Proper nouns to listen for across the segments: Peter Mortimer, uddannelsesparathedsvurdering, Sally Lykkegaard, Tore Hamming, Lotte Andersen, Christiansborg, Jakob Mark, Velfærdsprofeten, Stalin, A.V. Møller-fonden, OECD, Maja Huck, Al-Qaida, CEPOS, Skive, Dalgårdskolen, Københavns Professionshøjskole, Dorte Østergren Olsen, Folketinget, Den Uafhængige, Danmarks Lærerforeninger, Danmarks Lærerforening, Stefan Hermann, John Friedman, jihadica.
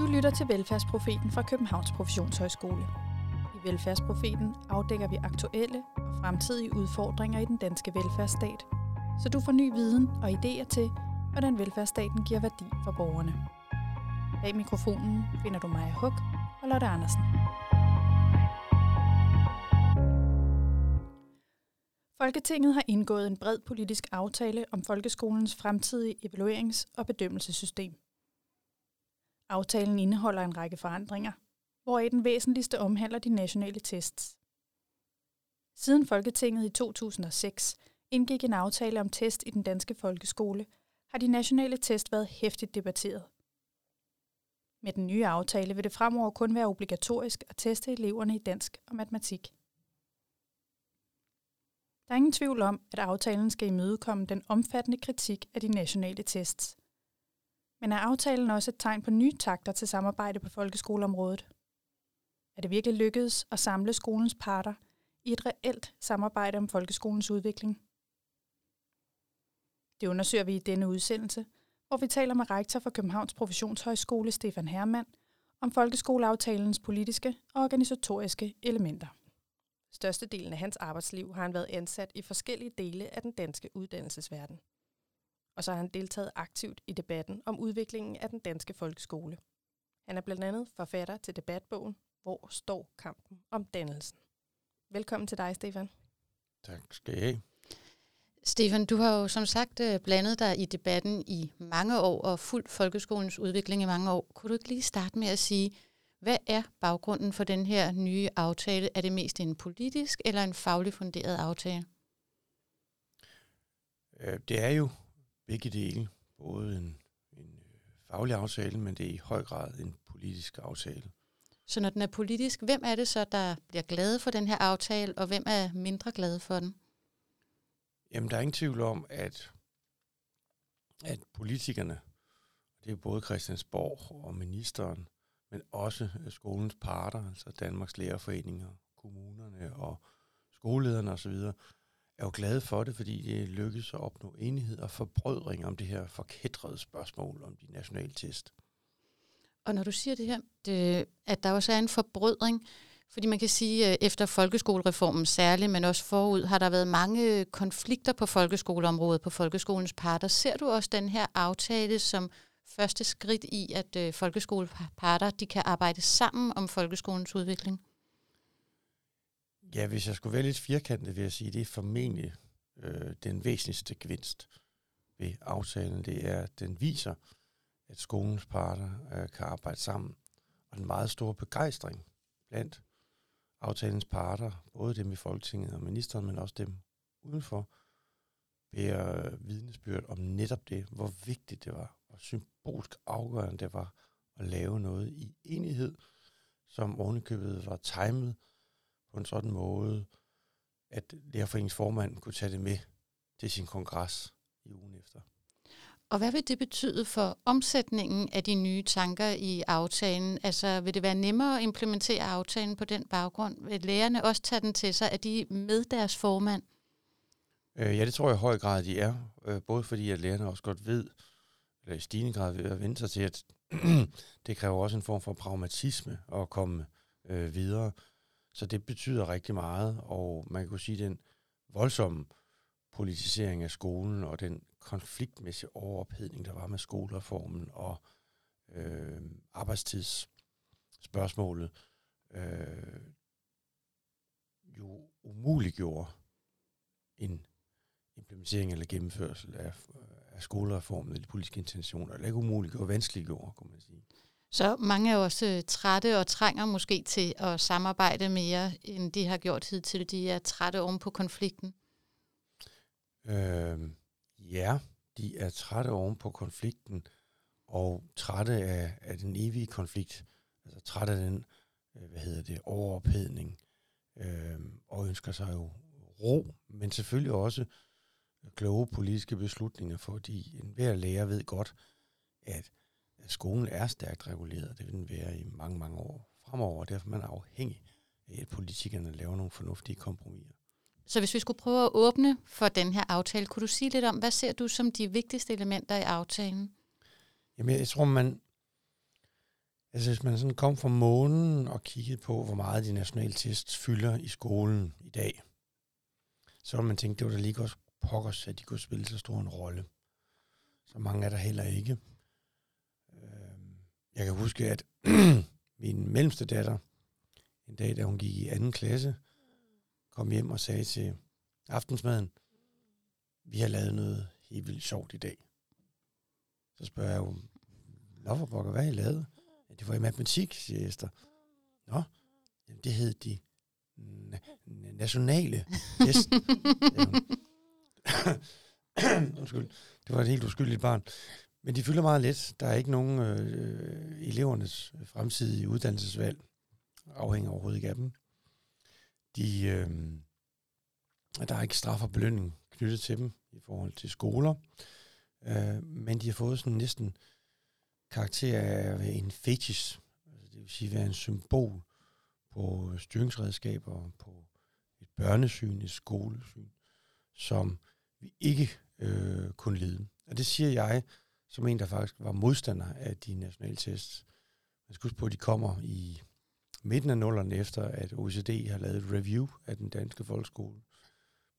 Du lytter til Velfærdsprofeten fra Københavns Professionshøjskole. I Velfærdsprofeten afdækker vi aktuelle og fremtidige udfordringer i den danske velfærdsstat, så du får ny viden og idéer til, hvordan velfærdsstaten giver værdi for borgerne. Bag mikrofonen finder du Maja Huck og Lotte Andersen. Folketinget har indgået en bred politisk aftale om folkeskolens fremtidige evaluerings- og bedømmelsessystem. Aftalen indeholder en række forandringer, hvoraf den væsentligste omhandler de nationale tests. Siden Folketinget i 2006 indgik en aftale om test i den danske folkeskole, har de nationale test været heftigt debatteret. Med den nye aftale vil det fremover kun være obligatorisk at teste eleverne i dansk og matematik. Der er ingen tvivl om, at aftalen skal imødekomme den omfattende kritik af de nationale tests. Men er aftalen også et tegn på nye takter til samarbejde på folkeskoleområdet? Er det virkelig lykkedes at samle skolens parter i et reelt samarbejde om folkeskolens udvikling? Det undersøger vi i denne udsendelse, hvor vi taler med rektor for Københavns Professionshøjskole Stefan Hermann om folkeskoleaftalens politiske og organisatoriske elementer. Størstedelen af hans arbejdsliv har han været ansat i forskellige dele af den danske uddannelsesverden. Og så har han deltaget aktivt i debatten om udviklingen af den danske folkeskole. Han er blandt andet forfatter til debatbogen Hvor står kampen om dannelsen? Velkommen til dig, Stefan. Tak skal I have. Stefan, du har jo som sagt blandet dig i debatten i mange år og fulgt folkeskolens udvikling i mange år. Kunne du ikke lige starte med at sige, hvad er baggrunden for den her nye aftale? Er det mest en politisk eller en faglig funderet aftale? Det er jo begge dele. Både en faglig aftale, men det er i høj grad en politisk aftale. Så når den er politisk, hvem er det så, der bliver glade for den her aftale, og hvem er mindre glade for den? Jamen, der er ingen tvivl om, at politikerne, det er både Christiansborg og ministeren, men også skolens parter, altså Danmarks Lærerforeninger, kommunerne og skolelederne osv., er jo glade for det, fordi det lykkedes at opnå enighed og forbrødring om det her forkætrede spørgsmål om de nationale test. Og når du siger det her, at der også er en forbrødring, fordi man kan sige, at efter folkeskolereformen særligt, men også forud, har der været mange konflikter på folkeskoleområdet, på folkeskolens parter. Ser du også den her aftale som første skridt i, at folkeskoleparter de kan arbejde sammen om folkeskolens udvikling? Ja, hvis jeg skulle være lidt firkantet, vil jeg sige, at det er formentlig den væsentligste gevinst ved aftalen. Det er, at den viser, at skolens parter kan arbejde sammen. Og den meget store begejstring blandt aftalens parter, både dem i Folketinget og ministeren, men også dem udenfor, bærer vidnesbyrd om netop det, hvor vigtigt det var, og symbolsk afgørende det var at lave noget i enighed, som ovenikøbet var timet på en sådan måde, at lærerforeningens formand kunne tage det med til sin kongres i ugen efter. Og hvad vil det betyde for omsætningen af de nye tanker i aftalen? Altså, vil det være nemmere at implementere aftalen på den baggrund? Vil lærerne også tage den til sig? Er de med deres formand? Ja, det tror jeg i høj grad, de er. Både fordi, at lærerne også godt ved, eller i stigende grad ved at vende sig til, at det kræver også en form for pragmatisme at komme videre. Så det betyder rigtig meget, og man kan sige, den voldsomme politisering af skolen og den konfliktmæssige overophedning, der var med skolereformen og arbejdstidsspørgsmålet, jo umuliggjorde en implementering eller gennemførsel af skolereformen eller de politiske intentioner, eller ikke umuliggjorde, vanskeliggjorde, kan man sige. Så mange er også trætte og trænger måske til at samarbejde mere, end de har gjort hidtil. De er trætte oven på konflikten. Ja, de er trætte oven på konflikten, og trætte af den evige konflikt. Altså trætte af den, overophedning, og ønsker sig jo ro, men selvfølgelig også kloge politiske beslutninger, fordi enhver lærer ved godt, at skolen er stærkt reguleret, det vil den være i mange, mange år fremover, og derfor er man afhængig af, at politikerne laver nogle fornuftige kompromiser. Så hvis vi skulle prøve at åbne for den her aftale, kunne du sige lidt om, hvad ser du som de vigtigste elementer i aftalen? Jamen, jeg tror, man Altså hvis man sådan kom fra månen og kiggede på, hvor meget de nationale tests fylder i skolen i dag, så ville man tænke, det var da lige godt pokkers, at de kunne spille så stor en rolle. Så mange er der heller ikke. Jeg kan huske, at min mellemste datter, en dag, da hun gik i 2. klasse, kom hjem og sagde til aftensmaden, vi har lavet noget helt vildt sjovt i dag. Så spørger jeg jo, Lofferbokker, hvad har I lavet? Ja, det var i matematik, siger Esther. Nå, jamen, det hed de nationale test. Undskyld, det var et helt uskyldigt barn. Men de fylder meget let. Der er ikke nogen elevernes fremtidige uddannelsesvalg. Afhænger overhovedet ikke af dem. Der er ikke straf og belønning knyttet til dem i forhold til skoler. Men de har fået sådan næsten karakter af at være en fetish. Altså, det vil sige være en symbol på styringsredskaber, på et børnesyn, et skolesyn, som vi ikke kunne lide. Og det siger jeg som en, der faktisk var modstander af de nationale tests. Man skal huske på, at de kommer i midten af 00'erne efter, at OECD har lavet et review af den danske folkeskole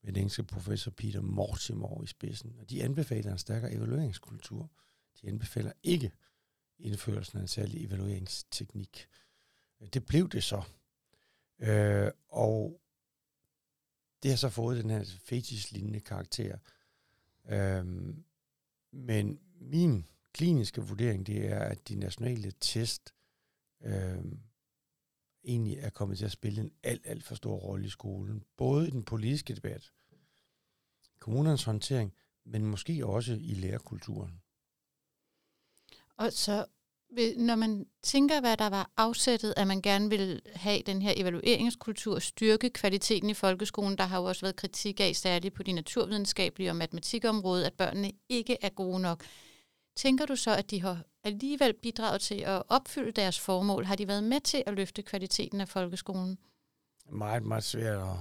med den engelske professor Peter Mortimer i spidsen. Og de anbefaler en stærkere evalueringskultur. De anbefaler ikke indførelsen af en særlig evalueringsteknik. Det blev det så. Og det har så fået den her fetish-lignende karakter. Men min kliniske vurdering, det er, at de nationale test egentlig er kommet til at spille en alt for stor rolle i skolen. Både i den politiske debat, kommunernes håndtering, men måske også i lærerkulturen. Og så, når man tænker, hvad der var afsættet, at man gerne ville have den her evalueringskultur, styrke kvaliteten i folkeskolen, der har jo også været kritik af, særligt på de naturvidenskabelige og matematikområde, at børnene ikke er gode nok. Tænker du så, at de har alligevel bidraget til at opfylde deres formål? Har de været med til at løfte kvaliteten af folkeskolen? Meget, meget svært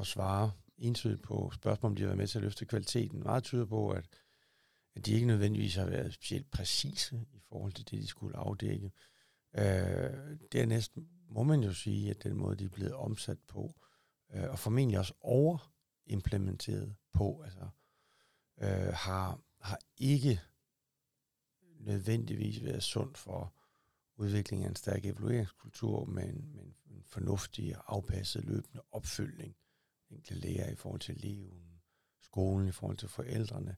at svare entydigt på spørgsmål, om de har været med til at løfte kvaliteten. Meget tyder på, at de ikke nødvendigvis har været specielt præcise i forhold til det, de skulle afdække. Dernæst må man jo sige, at den måde, de er blevet omsat på, og formentlig også overimplementeret på, altså, har ikke nødvendigvis være sundt for udviklingen af en stærk evalueringskultur, men en fornuftig og afpasset løbende opfølgning. Enkelte lærer i forhold til eleven, skolen i forhold til forældrene.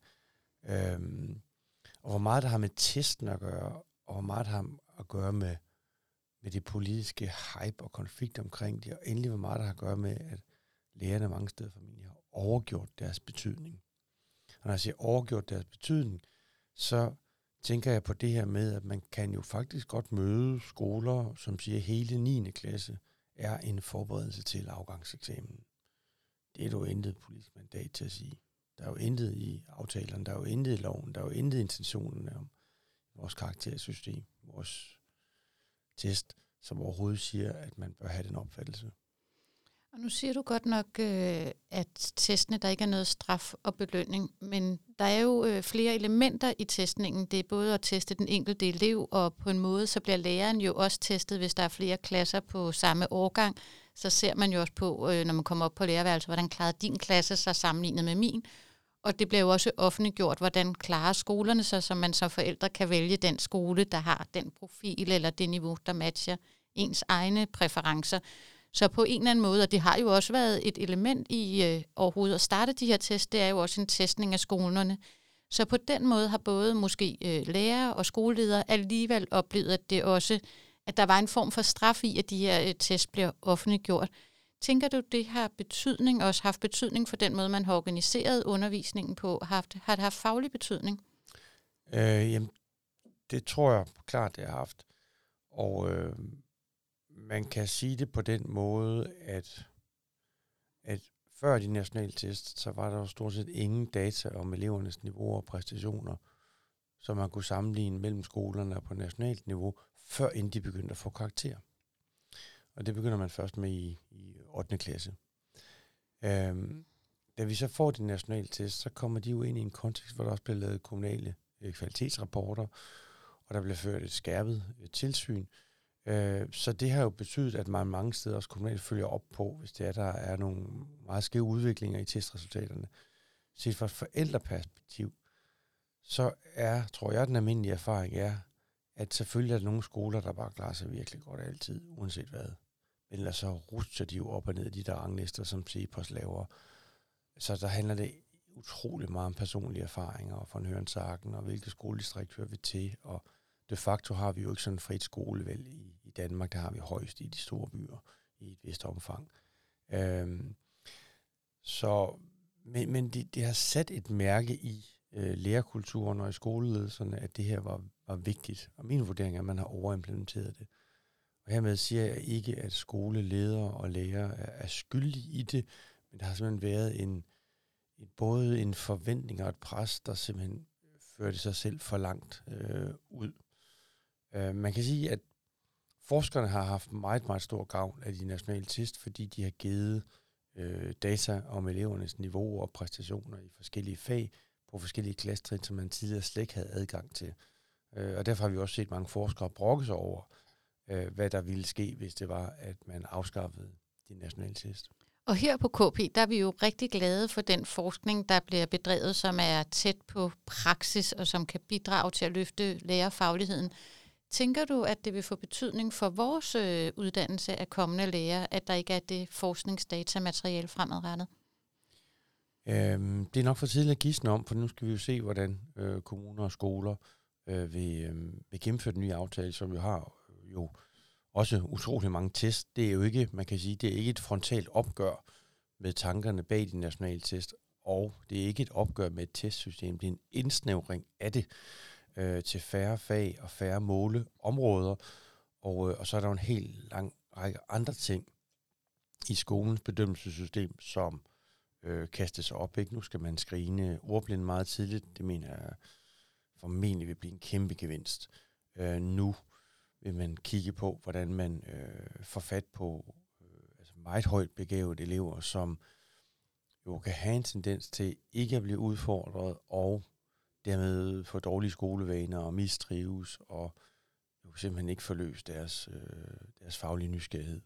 Og hvor meget der har med testen at gøre, og hvor meget der har at gøre med det politiske hype og konflikt omkring det, og endelig hvor meget der har at gøre med, at lærerne mange steder formentlig har overgjort deres betydning. Og når jeg siger overgjort deres betydning, så tænker jeg på det her med, at man kan jo faktisk godt møde skoler, som siger, at hele 9. klasse er en forberedelse til afgangseksamen. Det er jo intet politisk mandat til at sige. Der er jo intet i aftalerne, der er jo intet i loven, der er jo intet i intentionerne om vores karaktersystem, vores test, som overhovedet siger, at man bør have den opfattelse. Og nu siger du godt nok, at testene, der ikke er noget straf og belønning, men der er jo flere elementer i testningen. Det er både at teste den enkelte elev, og på en måde, så bliver læreren jo også testet, hvis der er flere klasser på samme årgang. Så ser man jo også på, når man kommer op på lærerværelset, hvordan klarede din klasse sig sammenlignet med min. Og det bliver jo også offentliggjort, hvordan klarer skolerne sig, så man som forældre kan vælge den skole, der har den profil eller det niveau, der matcher ens egne præferencer. Så på en eller anden måde, og det har jo også været et element i overhovedet at starte de her test, det er jo også en testning af skolerne. Så på den måde har både måske lærere og skoleledere alligevel oplevet, at det også, at der var en form for straf i, at de her test bliver offentliggjort. Tænker du, det har betydning, også haft betydning for den måde, man har organiseret undervisningen på? Har det haft faglig betydning? Jamen, det tror jeg klart, det har haft. Og man kan sige det på den måde, at før de nationale tests, så var der jo stort set ingen data om elevernes niveauer og præstationer, som man kunne sammenligne mellem skolerne på nationalt niveau, før inden de begyndte at få karakter. Og det begynder man først med i 8. klasse. Da vi så får de nationale tests, så kommer de jo ind i en kontekst, hvor der også bliver lavet kommunale kvalitetsrapporter, og der bliver ført et skærpet tilsyn, Så det har jo betydet, at man mange steder også kommunalt følger op på, hvis det er, der er nogle meget skæve udviklinger i testresultaterne. Set fra et forældreperspektiv, så er, tror jeg, den almindelige erfaring er, at selvfølgelig er der nogle skoler, der bare klarer sig virkelig godt altid, uanset hvad. Men ellers så ruster de jo op og ned de der ranglister, som CEPOS laver. Så der handler det utrolig meget om personlige erfaringer og fornørensagen, og hvilke skoledistrikt hører vi til. Og de facto har vi jo ikke sådan frit skolevalg i Danmark, der har vi højst i de store byer i et vist omfang. Men det har sat et mærke i lærerkulturen og i skoleledelserne, at det her var vigtigt. Og min vurdering er, at man har overimplementeret det. Og hermed siger jeg ikke, at skoleledere og lærere er skyldige i det, men der har simpelthen været både en forventning og et pres, der simpelthen førte sig selv for langt ud. Man kan sige, at forskerne har haft meget, meget stor gavn af de nationale test, fordi de har givet data om elevernes niveau og præstationer i forskellige fag på forskellige klassetrin, som man tidligere slet ikke havde adgang til. Og derfor har vi også set mange forskere brokke sig over, hvad der ville ske, hvis det var, at man afskaffede de nationale test. Og her på KP, der er vi jo rigtig glade for den forskning, der bliver bedrevet, som er tæt på praksis og som kan bidrage til at løfte lærerfagligheden. Tænker du, at det vil få betydning for vores uddannelse af kommende lærere, at der ikke er det forskningsdatamateriale fremadrettet? Det er nok for tidligt at gisne om, for nu skal vi jo se, hvordan kommuner og skoler vil gennemføre den nye aftale, som vi har jo også utrolig mange test. Det er jo ikke, man kan sige, det er ikke et frontalt opgør med tankerne bag de nationale test, og det er ikke et opgør med et testsystem, det er en indsnævring af det til færre fag og færre måleområder, og så er der jo en helt lang række andre ting i skolens bedømmelsessystem, som kastes op. Ikke? Nu skal man screene ordblinde meget tidligt, det mener jeg formentlig vil blive en kæmpe gevinst. Nu vil man kigge på, hvordan man får fat på meget højt begavede elever, som jo kan have en tendens til ikke at blive udfordret, og dermed få dårlige skolevaner og mistrives, og jo simpelthen ikke forløse deres faglige nysgerrighed.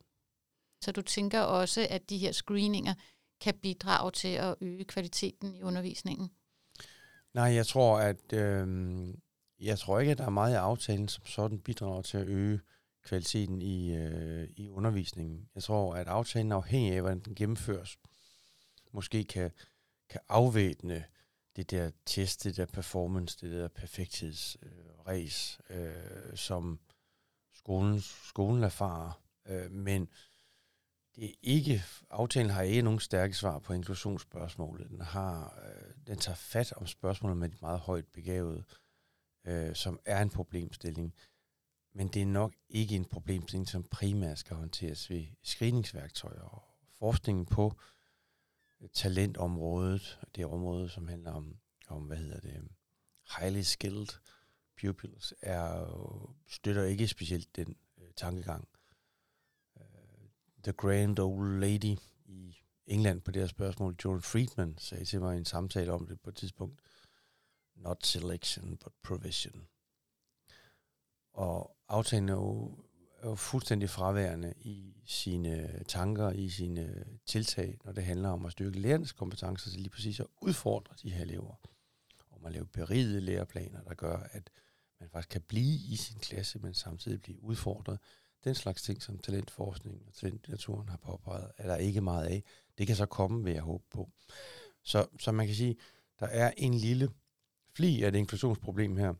Så du tænker også, at de her screeninger kan bidrage til at øge kvaliteten i undervisningen? Nej, jeg tror, at... Jeg tror ikke, at der er meget af aftalen, som sådan bidrager til at øge kvaliteten i undervisningen. Jeg tror, at aftalen, afhængig af, hvordan den gennemføres, måske kan afvæbne det der test, det der performance, det der perfekthedsræs, som skolen erfarer. Men det er ikke, aftalen har ikke nogen stærke svar på inklusionsspørgsmålet. Den tager fat om spørgsmålet med de meget højt begavede, som er en problemstilling, men det er nok ikke en problemstilling, som primært skal håndteres ved screeningsværktøjer og forskningen på talentområdet, det område, som handler om highly skilled pupils, støtter ikke specielt den tankegang. The Grand Old Lady i England på det her spørgsmål, John Friedman, sagde til mig i en samtale om det på et tidspunkt, not selection, but provision. Og aftalen er jo fuldstændig fraværende i sine tanker, i sine tiltag, når det handler om at styrke lærernes kompetencer til lige præcis at udfordre de her elever. Og man laver berigede læreplaner, der gør, at man faktisk kan blive i sin klasse, men samtidig blive udfordret. Den slags ting, som talentforskning og talentlitteraturen har påpeget, er der ikke meget af. Det kan så komme, vil jeg håbe på. Så man kan sige, der er en lille fli af det inklusionsproblem her,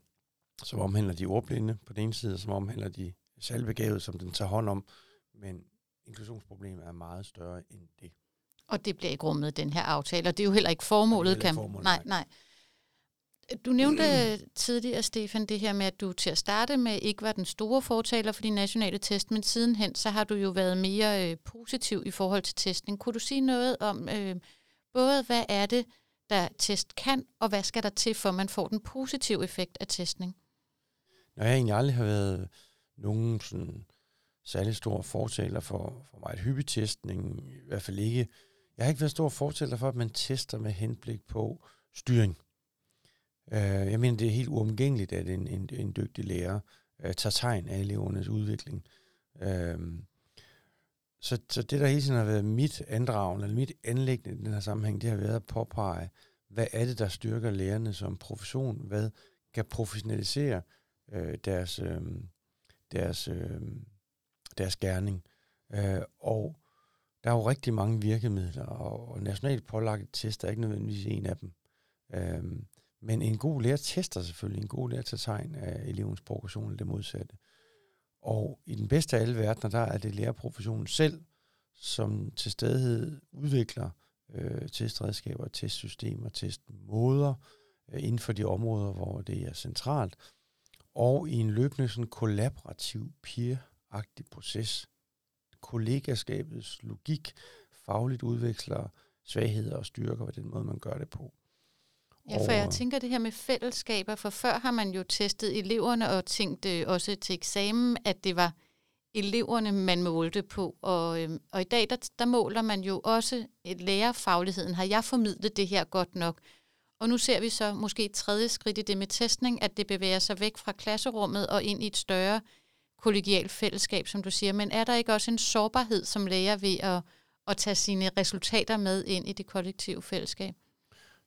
som omhandler de ordblinde på den ene side, og som omhandler de særligt begavede, som den tager hånd om, men inklusionsproblemet er meget større end det. Og det bliver ikke rummet, den her aftale, og det er jo heller ikke formålet. Nej. Du nævnte tidligere, Stefan, det her med, at du til at starte med ikke var den store fortaler for de nationale test, men sidenhen, så har du jo været mere positiv i forhold til testen. Kunne du sige noget om både, hvad er det, der test kan, og hvad skal der til, for man får den positive effekt af testning? Når jeg egentlig aldrig har været nogen sådan særlig store fortaler for meget hyppig testning, i hvert fald ikke. Jeg har ikke været stor fortaler for, at man tester med henblik på styring. Jeg mener, det er helt uomgængeligt, at en dygtig lærer tager tegn af elevernes udvikling. Så det, der hele tiden har været mit andragende, eller mit anliggende i den her sammenhæng, det har været at påpege, hvad er det, der styrker lærerne som profession? Hvad kan professionalisere deres gerning? Og der er jo rigtig mange virkemidler, og nationalt pålagte test er ikke nødvendigvis en af dem. Men en god lærer tester selvfølgelig. En god lærer tager tegn af elevens progression eller det modsatte. Og i den bedste af alle verdener, der er det lærerprofessionen selv, som til stadighed udvikler testredskaber, testsystemer, testmåder inden for de områder, hvor det er centralt. Og i en løbende sådan kollaborativ, peer-agtig proces. Kollegaskabets logik fagligt udveksler svagheder og styrker på den måde, man gør det på. Ja, for jeg tænker det her med fællesskaber, for før har man jo testet eleverne og tænkt også til eksamen, at det var eleverne, man målte på. Og i dag, der måler man jo også lærerfagligheden. Har jeg formidlet det her godt nok? Og nu ser vi så måske et tredje skridt i det med testning, at det bevæger sig væk fra klasserummet og ind i et større kollegialt fællesskab, som du siger. Men er der ikke også en sårbarhed som lærer ved at tage sine resultater med ind i det kollektive fællesskab?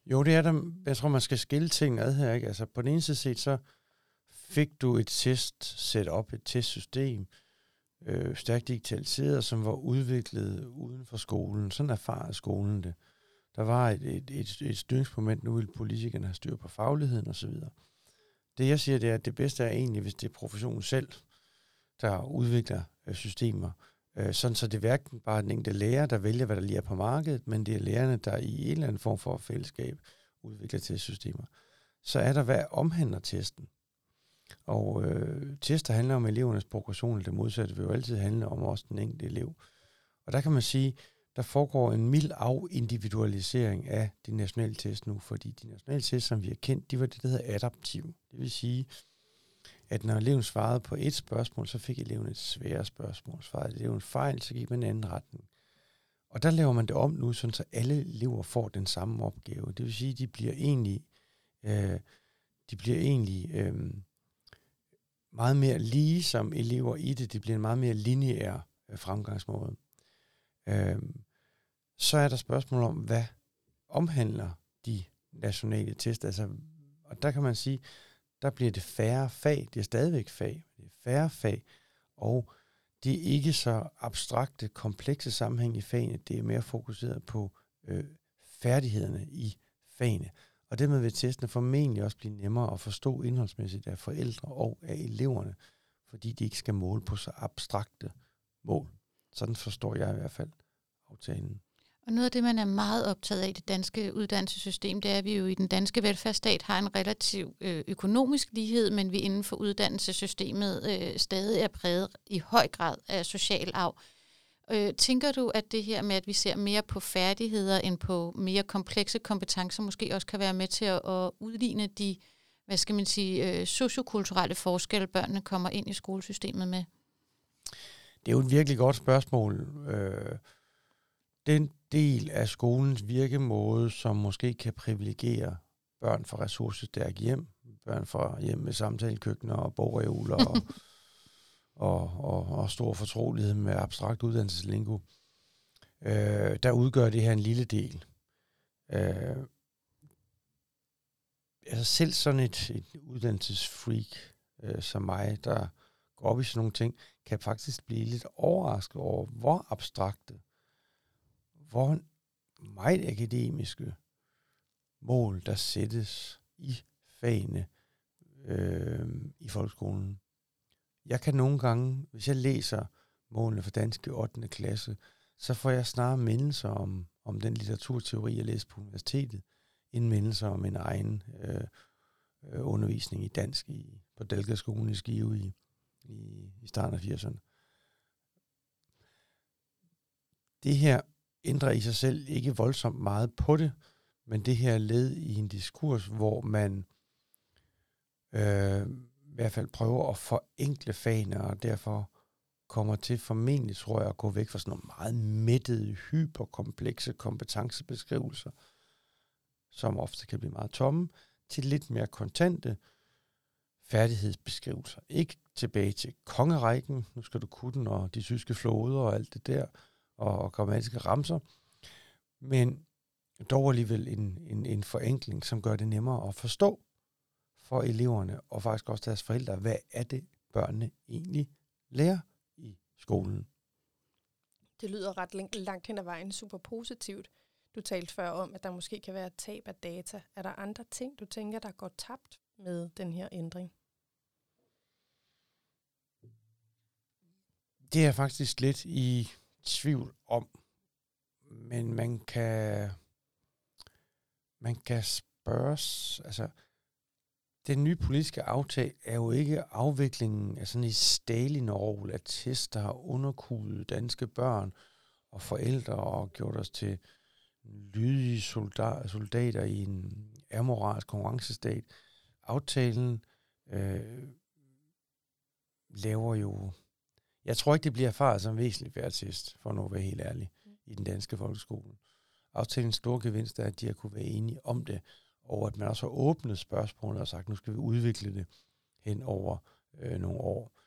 Jo, det er der. Jeg tror, man skal skille ting ad her, ikke? Altså, på den ene side set, så fik du et test-setup, et testsystem, stærkt digitaliseret, som var udviklet uden for skolen. Sådan erfarede skolen det. Der var et styringsmoment, nu ville politikerne have styr på fagligheden osv. Det, jeg siger, det er, at det bedste er egentlig, hvis det er professionen selv, der udvikler systemer. Sådan så det er hverken bare den enkelte lærer, der vælger, hvad der lige er på markedet, men det er lærerne, der i en eller anden form for fællesskab udvikler testsystemer. Så er der, hvad omhandler testen. Og tester handler om elevernes progression, og det modsatte vil jo altid handle om også den enkelte elev. Og der kan man sige, der foregår en mild afindividualisering af de nationale test nu, fordi de nationale test, som vi har kendt, de var det, der hedder adaptive. Det vil sige, at når eleven svarede på et spørgsmål, så fik eleven et sværere spørgsmål. Svarede eleven fejl, så gik man en anden retning. Og der laver man det om nu, sådan så alle elever får den samme opgave. Det vil sige, at de bliver egentlig, meget mere lige som elever i det. Det bliver en meget mere lineær fremgangsmåde. Så er der spørgsmål om, hvad omhandler de nationale test? Altså, og der kan man sige, der bliver det færre fag, det er stadigvæk fag, det er færre fag, og det er ikke så abstrakte, komplekse sammenhæng i fagene, det er mere fokuseret på færdighederne i fagene. Og dermed vil testene formentlig også blive nemmere at forstå indholdsmæssigt af forældre og af eleverne, fordi de ikke skal måle på så abstrakte mål. Sådan forstår jeg i hvert fald aftalen. Og noget af det, man er meget optaget af i det danske uddannelsessystem, det er, at vi jo i den danske velfærdsstat har en relativ økonomisk lighed, men vi inden for uddannelsessystemet stadig er præget i høj grad af social arv. Tænker du, at det her med, at vi ser mere på færdigheder end på mere komplekse kompetencer, måske også kan være med til at udligne de, hvad skal man sige, sociokulturelle forskelle, børnene kommer ind i skolesystemet med? Det er jo et virkelig godt spørgsmål. Den del af skolens virkemåde, som måske kan privilegere børn fra ressourcestærke hjem, børn fra hjem med samtalekøkkener og bogreoler og stor fortrolighed med abstrakt uddannelseslingo, der udgør det her en lille del. Altså selv sådan et uddannelsesfreak som mig, der går op i sådan nogle ting, kan faktisk blive lidt overrasket over, hvor abstrakte, hvor meget akademiske mål, der sættes i fagene i folkeskolen. Jeg kan nogle gange, hvis jeg læser målene for dansk i 8. klasse, så får jeg snarere mindelser om den litteraturteori, jeg læste på universitetet, end mindelser om min egen undervisning i dansk på Dalgårdskolen i Skive i starten af 80'erne. Det her ændrer i sig selv ikke voldsomt meget på det, men det her led i en diskurs, hvor man i hvert fald prøver at forenkle fagene, og derfor kommer til formentlig, tror jeg, at gå væk fra sådan nogle meget mættede, hyperkomplekse kompetencebeskrivelser, som ofte kan blive meget tomme, til lidt mere kontante færdighedsbeskrivelser. Ikke tilbage til kongerækken, nu skal du kunne den, og de tyske floder og alt det der, og grammatiske ramser, men dog alligevel en forenkling, som gør det nemmere at forstå for eleverne, og faktisk også deres forældre, hvad er det, børnene egentlig lærer i skolen. Det lyder ret langt hen ad vejen super positivt. Du talte før om, at der måske kan være tab af data. Er der andre ting, du tænker, der går tabt med den her ændring? Det er jeg faktisk lidt i tvivl om, men man kan spørges, altså den nye politiske aftale er jo ikke afviklingen af sådan et Stalin-orgel af tester har underkudet danske børn og forældre og gjort os til lydige soldater i en amoralsk konkurrencestat. Aftalen laver jo... Jeg tror ikke, det bliver erfaret som væsentligt hver test, for nu at være helt ærlig, i den danske folkeskole. Aftalens store gevinst er, at de har kunne være enige om det, og at man også har åbnet spørgsmålet og sagt, nu skal vi udvikle det hen over nogle år.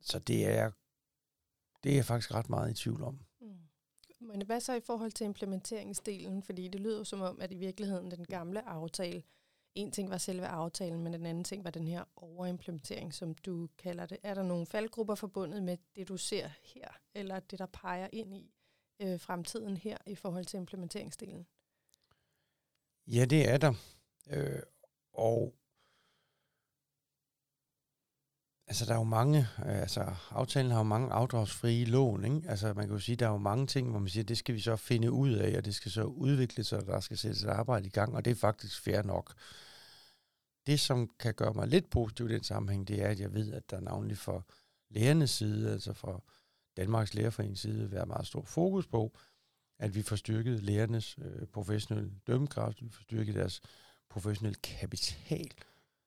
Så det er faktisk ret meget i tvivl om. Men hvad så i forhold til implementeringsdelen? Fordi det lyder som om, at i virkeligheden den gamle aftale, en ting var selve aftalen, men den anden ting var den her overimplementering, som du kalder det. Er der nogle faldgrupper forbundet med det, du ser her, eller det, der peger ind i fremtiden her i forhold til implementeringsdelen? Ja, det er der. Og altså, der er jo mange, altså aftalen har jo mange afdragsfrie lån, ikke? Altså, man kan jo sige, der er jo mange ting, hvor man siger, det skal vi så finde ud af, og det skal så udvikle sig, og der skal sættes et arbejde i gang, og det er faktisk fair nok. Det, som kan gøre mig lidt positiv i den sammenhæng, det er, at jeg ved, at der navnlig fra lærernes side, altså fra Danmarks Lærerforenings side, vil være meget stor fokus på, at vi får styrket lærernes professionelle dømmekraft, vi får styrket deres professionelle kapital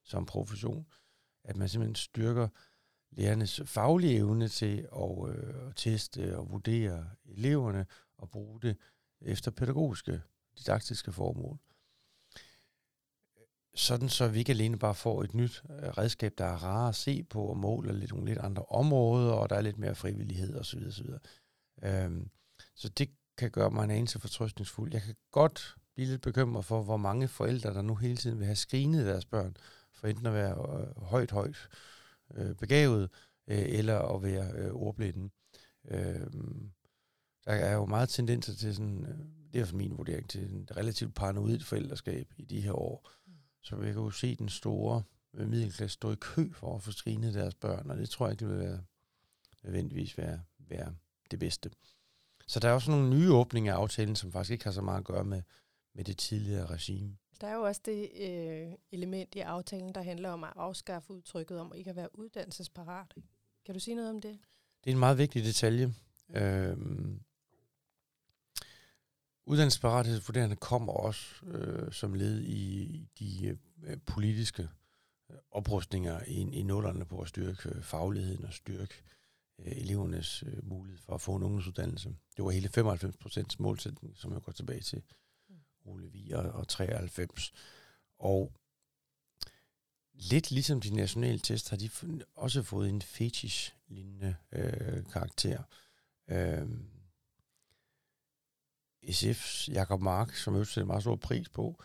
som profession, at man simpelthen styrker lærernes faglige evne til at teste og vurdere eleverne og bruge det efter pædagogiske, didaktiske formål. Sådan så vi ikke alene bare får et nyt redskab, der er rare at se på og måler lidt nogle lidt andre områder, og der er lidt mere frivillighed osv. osv. Så det kan gøre mig en anelse fortrøstningsfuld. Jeg kan godt blive lidt bekymret for, hvor mange forældre, der nu hele tiden vil have screenet deres børn, for enten at være højt begavet, eller at være ordblinde. Der er jo meget tendenser til sådan, det er for min vurdering, til en relativt paranoid forældreskab i de her år. Så vi kan jo se den store middelklasse stå i kø for at få screenet deres børn, og det tror jeg ikke vil være nødvendigvis være det bedste. Så der er også nogle nye åbninger af aftalen, som faktisk ikke har så meget at gøre med det tidligere regime. Der er jo også det element i aftalen, der handler om at afskaffe udtrykket om ikke at være uddannelsesparat. Kan du sige noget om det? Det er en meget vigtig detalje. Uddannelsesparathedsvurderingerne kommer også som led i de politiske oprustninger i nullerne på at styrke fagligheden og styrke elevernes mulighed for at få en ungdomsuddannelse. Det var hele 95% målsætning, som jeg går tilbage til. Ole og 93. Og lidt ligesom de nationale test, har de også fået en fetish-lignende karakter. SF's Jakob Mark, som jo sætter meget stor pris på,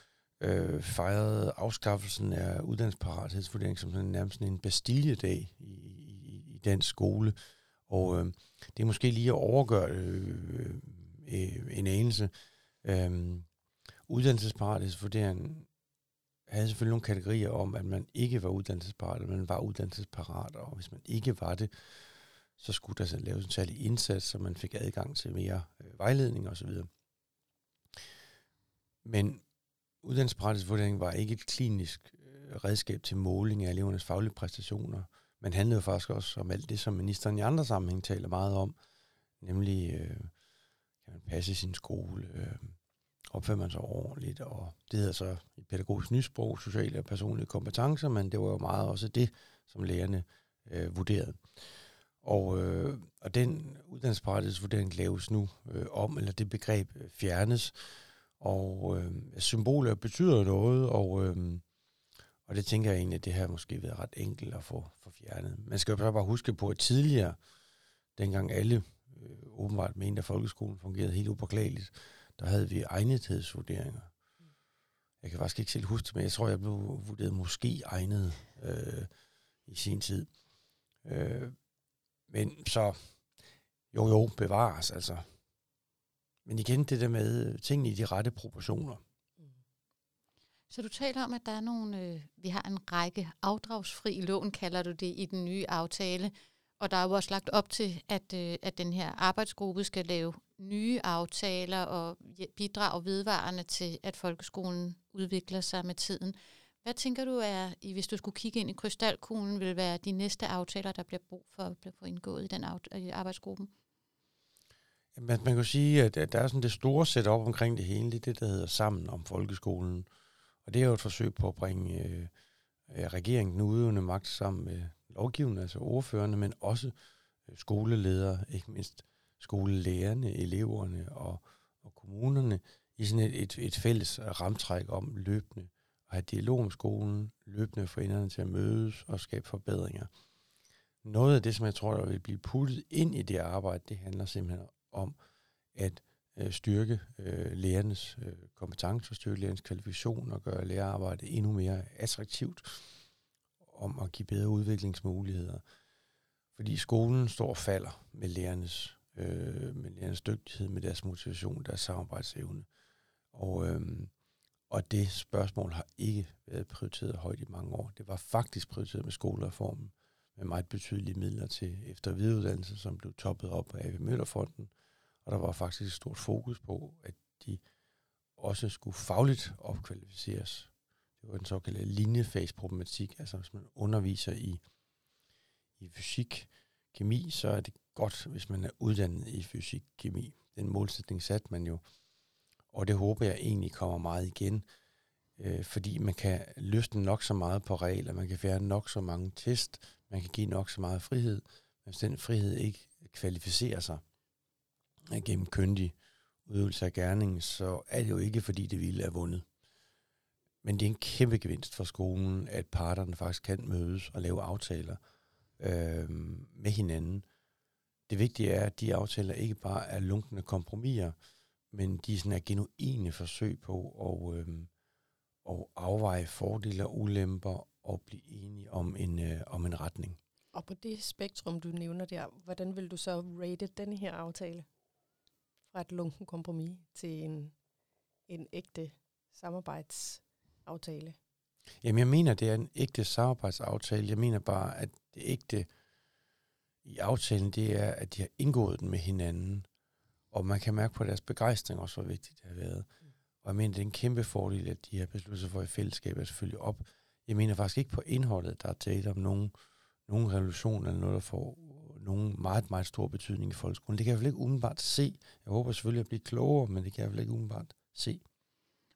fejrede afskaffelsen af uddannelsesparathedsvurdering som sådan, nærmest en Bastille-dag i dansk skole. Og det er måske lige at overgøre en anelse. Uddannelsesparathedsvurderingen havde selvfølgelig nogle kategorier om, at man ikke var uddannelsesparat, men man var uddannelsesparat, og hvis man ikke var det, så skulle der så laves en særlig indsats, så man fik adgang til mere vejledning osv. Men uddannelsesparathedsvurderingen var ikke et klinisk redskab til måling af elevernes faglige præstationer. Man handlede faktisk også om alt det, som ministeren i andre sammenhæng taler meget om, nemlig kan man passe sin skole, opfører man sig ordentligt, og det hedder så i pædagogisk nysprog, sociale og personlige kompetencer, men det var jo meget også det, som lærerne vurderede. Og den uddannelsesparathedsvurdering laves nu om, eller det begreb fjernes, og symboler betyder noget, og Og det tænker jeg egentlig, at det her måske været ret enkelt at få fjernet. Man skal jo bare huske på, at tidligere, dengang alle åbenbart mente, at folkeskolen fungerede helt upåklageligt, der havde vi egnethedsvurderinger. Jeg kan faktisk ikke selv huske det, men jeg tror, jeg blev vurderet måske egnet i sin tid. Men så, jo, bevares altså. Men igen, det der med tingene i de rette proportioner. Så du taler om, at der er nogle, vi har en række afdragsfri lån, kalder du det, i den nye aftale. Og der er jo også lagt op til, at den her arbejdsgruppe skal lave nye aftaler og bidrage vedvarende til, at folkeskolen udvikler sig med tiden. Hvad tænker du er, hvis du skulle kigge ind i krystalkuglen, vil være de næste aftaler, der bliver brug for at blive indgået i den arbejdsgruppen? Jamen, man kan sige, at der er sådan det store setup omkring det hele, det der hedder Sammen om folkeskolen. Og det er jo et forsøg på at bringe regeringen, den udøvende magt, sammen med lovgivende, altså ordførerne, men også skoleledere, ikke mindst skolelærerne, eleverne og kommunerne, i sådan et fælles ramtræk om løbende at have dialog om skolen, løbende forældrene til at mødes og skabe forbedringer. Noget af det, som jeg tror, der vil blive puttet ind i det arbejde, det handler simpelthen om at styrke lærernes kompetencer, styrke lærernes kvalifikation og gøre lærerarbejdet endnu mere attraktivt, om at give bedre udviklingsmuligheder. Fordi skolen står og falder med lærernes dygtighed, med deres motivation, deres samarbejdsevne. Og det spørgsmål har ikke været prioriteret højt i mange år. Det var faktisk prioriteret med skolereformen, med meget betydelige midler til efter- og videreuddannelse, som blev toppet op af A.V. Møller-fonden. Og der var faktisk et stort fokus på, at de også skulle fagligt opkvalificeres. Det var den såkaldte linjefagsproblematik. Altså hvis man underviser i fysik, kemi, så er det godt, hvis man er uddannet i fysik, kemi. Den målsætning satte man jo. Og det håber jeg egentlig kommer meget igen. Fordi man kan løsne nok så meget på regler, man kan fjerne nok så mange test, man kan give nok så meget frihed, men hvis den frihed ikke kvalificerer sig gennem køndig udøvelse af gerningen, så er det jo ikke, fordi det ville have vundet. Men det er en kæmpe gevinst for skolen, at parterne faktisk kan mødes og lave aftaler med hinanden. Det vigtige er, at de aftaler ikke bare er lunkne kompromiser, men de sådan er genuine forsøg på at afveje fordele og ulemper og blive enige om en retning. Og på det spektrum, du nævner der, hvordan vil du så rate denne her aftale? Fra et lunken kompromis til en ægte samarbejdsaftale? Jamen, jeg mener, det er en ægte samarbejdsaftale. Jeg mener bare, at det ægte i aftalen, det er, at de har indgået den med hinanden. Og man kan mærke på deres begejstring også, hvor vigtigt det har været. Og jeg mener, det er en kæmpe fordel, at de har besluttet sig for i fællesskab at følge op. Jeg mener faktisk ikke på indholdet, der er talt om nogen revolution eller noget, der får nogen meget, meget stor betydning i folkeskolen. Det kan jeg vel ikke umiddelbart se. Jeg håber selvfølgelig at blive klogere, men det kan jeg vel ikke umiddelbart se.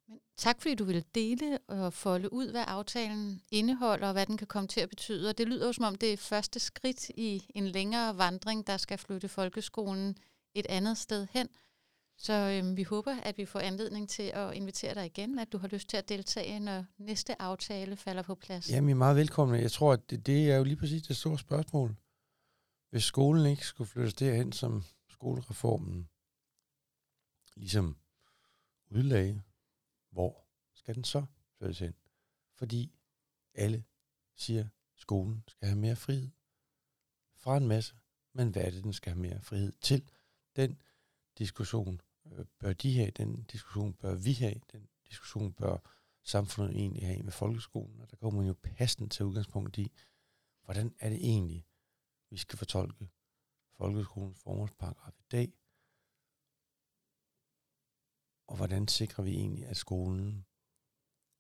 Men tak fordi du ville dele og folde ud, hvad aftalen indeholder og hvad den kan komme til at betyde. Og det lyder jo som om det er første skridt i en længere vandring, der skal flytte folkeskolen et andet sted hen. Så vi håber, at vi får anledning til at invitere dig igen, at du har lyst til at deltage, når næste aftale falder på plads. Jamen, I er meget velkomne. Jeg tror, at det er jo lige præcis det store spørgsmål. Hvis skolen ikke skulle flyttes derhen, som skolereformen ligesom udlagde, hvor skal den så flyttes hen? Fordi alle siger, at skolen skal have mere frihed fra en masse, men hvad er det, den skal have mere frihed til? Den diskussion bør de have, den diskussion bør vi have, den diskussion bør samfundet egentlig have med folkeskolen, og der kommer man jo passende til udgangspunkt i, hvordan er det egentlig, vi skal fortolke folkeskolens formålsparagraf i dag, og hvordan sikrer vi egentlig, at skolen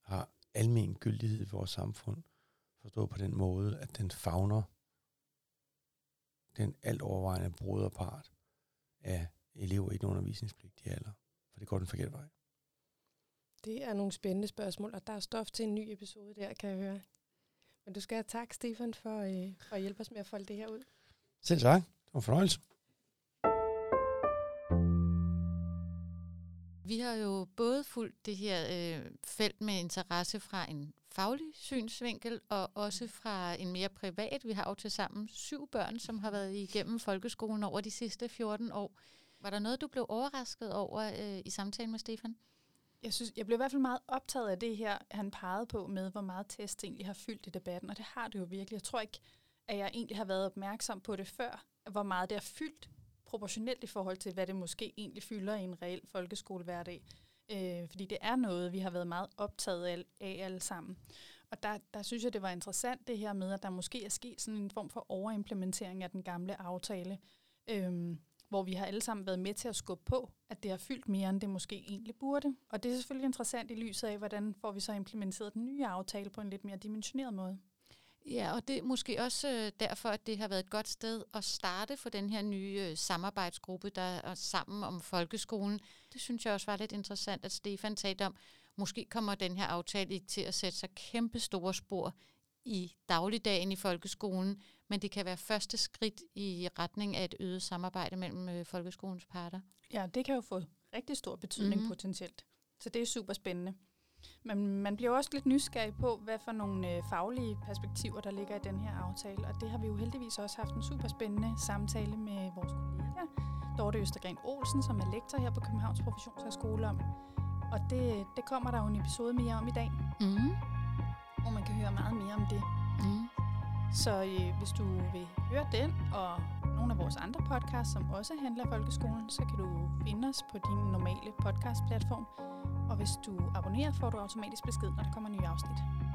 har almen gyldighed i vores samfund, forstået på den måde, at den favner den alt overvejende broderpart af elever i den undervisningspligtige alder, for det går den forkerte vej. Det er nogle spændende spørgsmål, og der er stof til en ny episode der, kan jeg høre. Men du skal have tak, Stefan, for at hjælpe os med at folde det her ud. Selv tak. Det var en fornøjelse. Vi har jo både fulgt det her felt med interesse fra en faglig synsvinkel, og også fra en mere privat. Vi har jo til sammen 7 børn, som har været igennem folkeskolen over de sidste 14 år. Var der noget, du blev overrasket over i samtalen med Stefan? Jeg blev i hvert fald meget optaget af det her, han pegede på med, hvor meget test egentlig har fyldt i debatten, og det har det jo virkelig. Jeg tror ikke, at jeg egentlig har været opmærksom på det før, hvor meget det har fyldt proportionelt i forhold til, hvad det måske egentlig fylder i en reel folkeskolehverdag. Fordi det er noget, vi har været meget optaget af alle sammen. Og der synes jeg, det var interessant det her med, at der måske er sket sådan en form for overimplementering af den gamle aftale, hvor vi har alle sammen været med til at skubbe på, at det har fyldt mere, end det måske egentlig burde. Og det er selvfølgelig interessant i lyset af, hvordan får vi så implementeret den nye aftale på en lidt mere dimensioneret måde. Ja, og det er måske også derfor, at det har været et godt sted at starte for den her nye samarbejdsgruppe, der er sammen om folkeskolen. Det synes jeg også var lidt interessant, at Stefan talte om, måske kommer den her aftale ikke til at sætte sig kæmpe store spor i dagligdagen i folkeskolen, men det kan være første skridt i retning af et øget samarbejde mellem folkeskolens parter. Ja, det kan jo få rigtig stor betydning potentielt, så det er super spændende. Men man bliver også lidt nysgerrig på, hvad for nogle faglige perspektiver, der ligger i den her aftale. Og det har vi jo heldigvis også haft en super spændende samtale med vores kollega, Dorte Østergren Olsen, som er lektor her på Københavns Professionshøjskole om. Og det kommer der jo en episode mere om i dag, hvor man kan høre meget mere om det. Så hvis du vil høre den og nogle af vores andre podcasts, som også handler om folkeskolen, så kan du finde os på din normale podcastplatform. Og hvis du abonnerer, får du automatisk besked, når der kommer nye afsnit.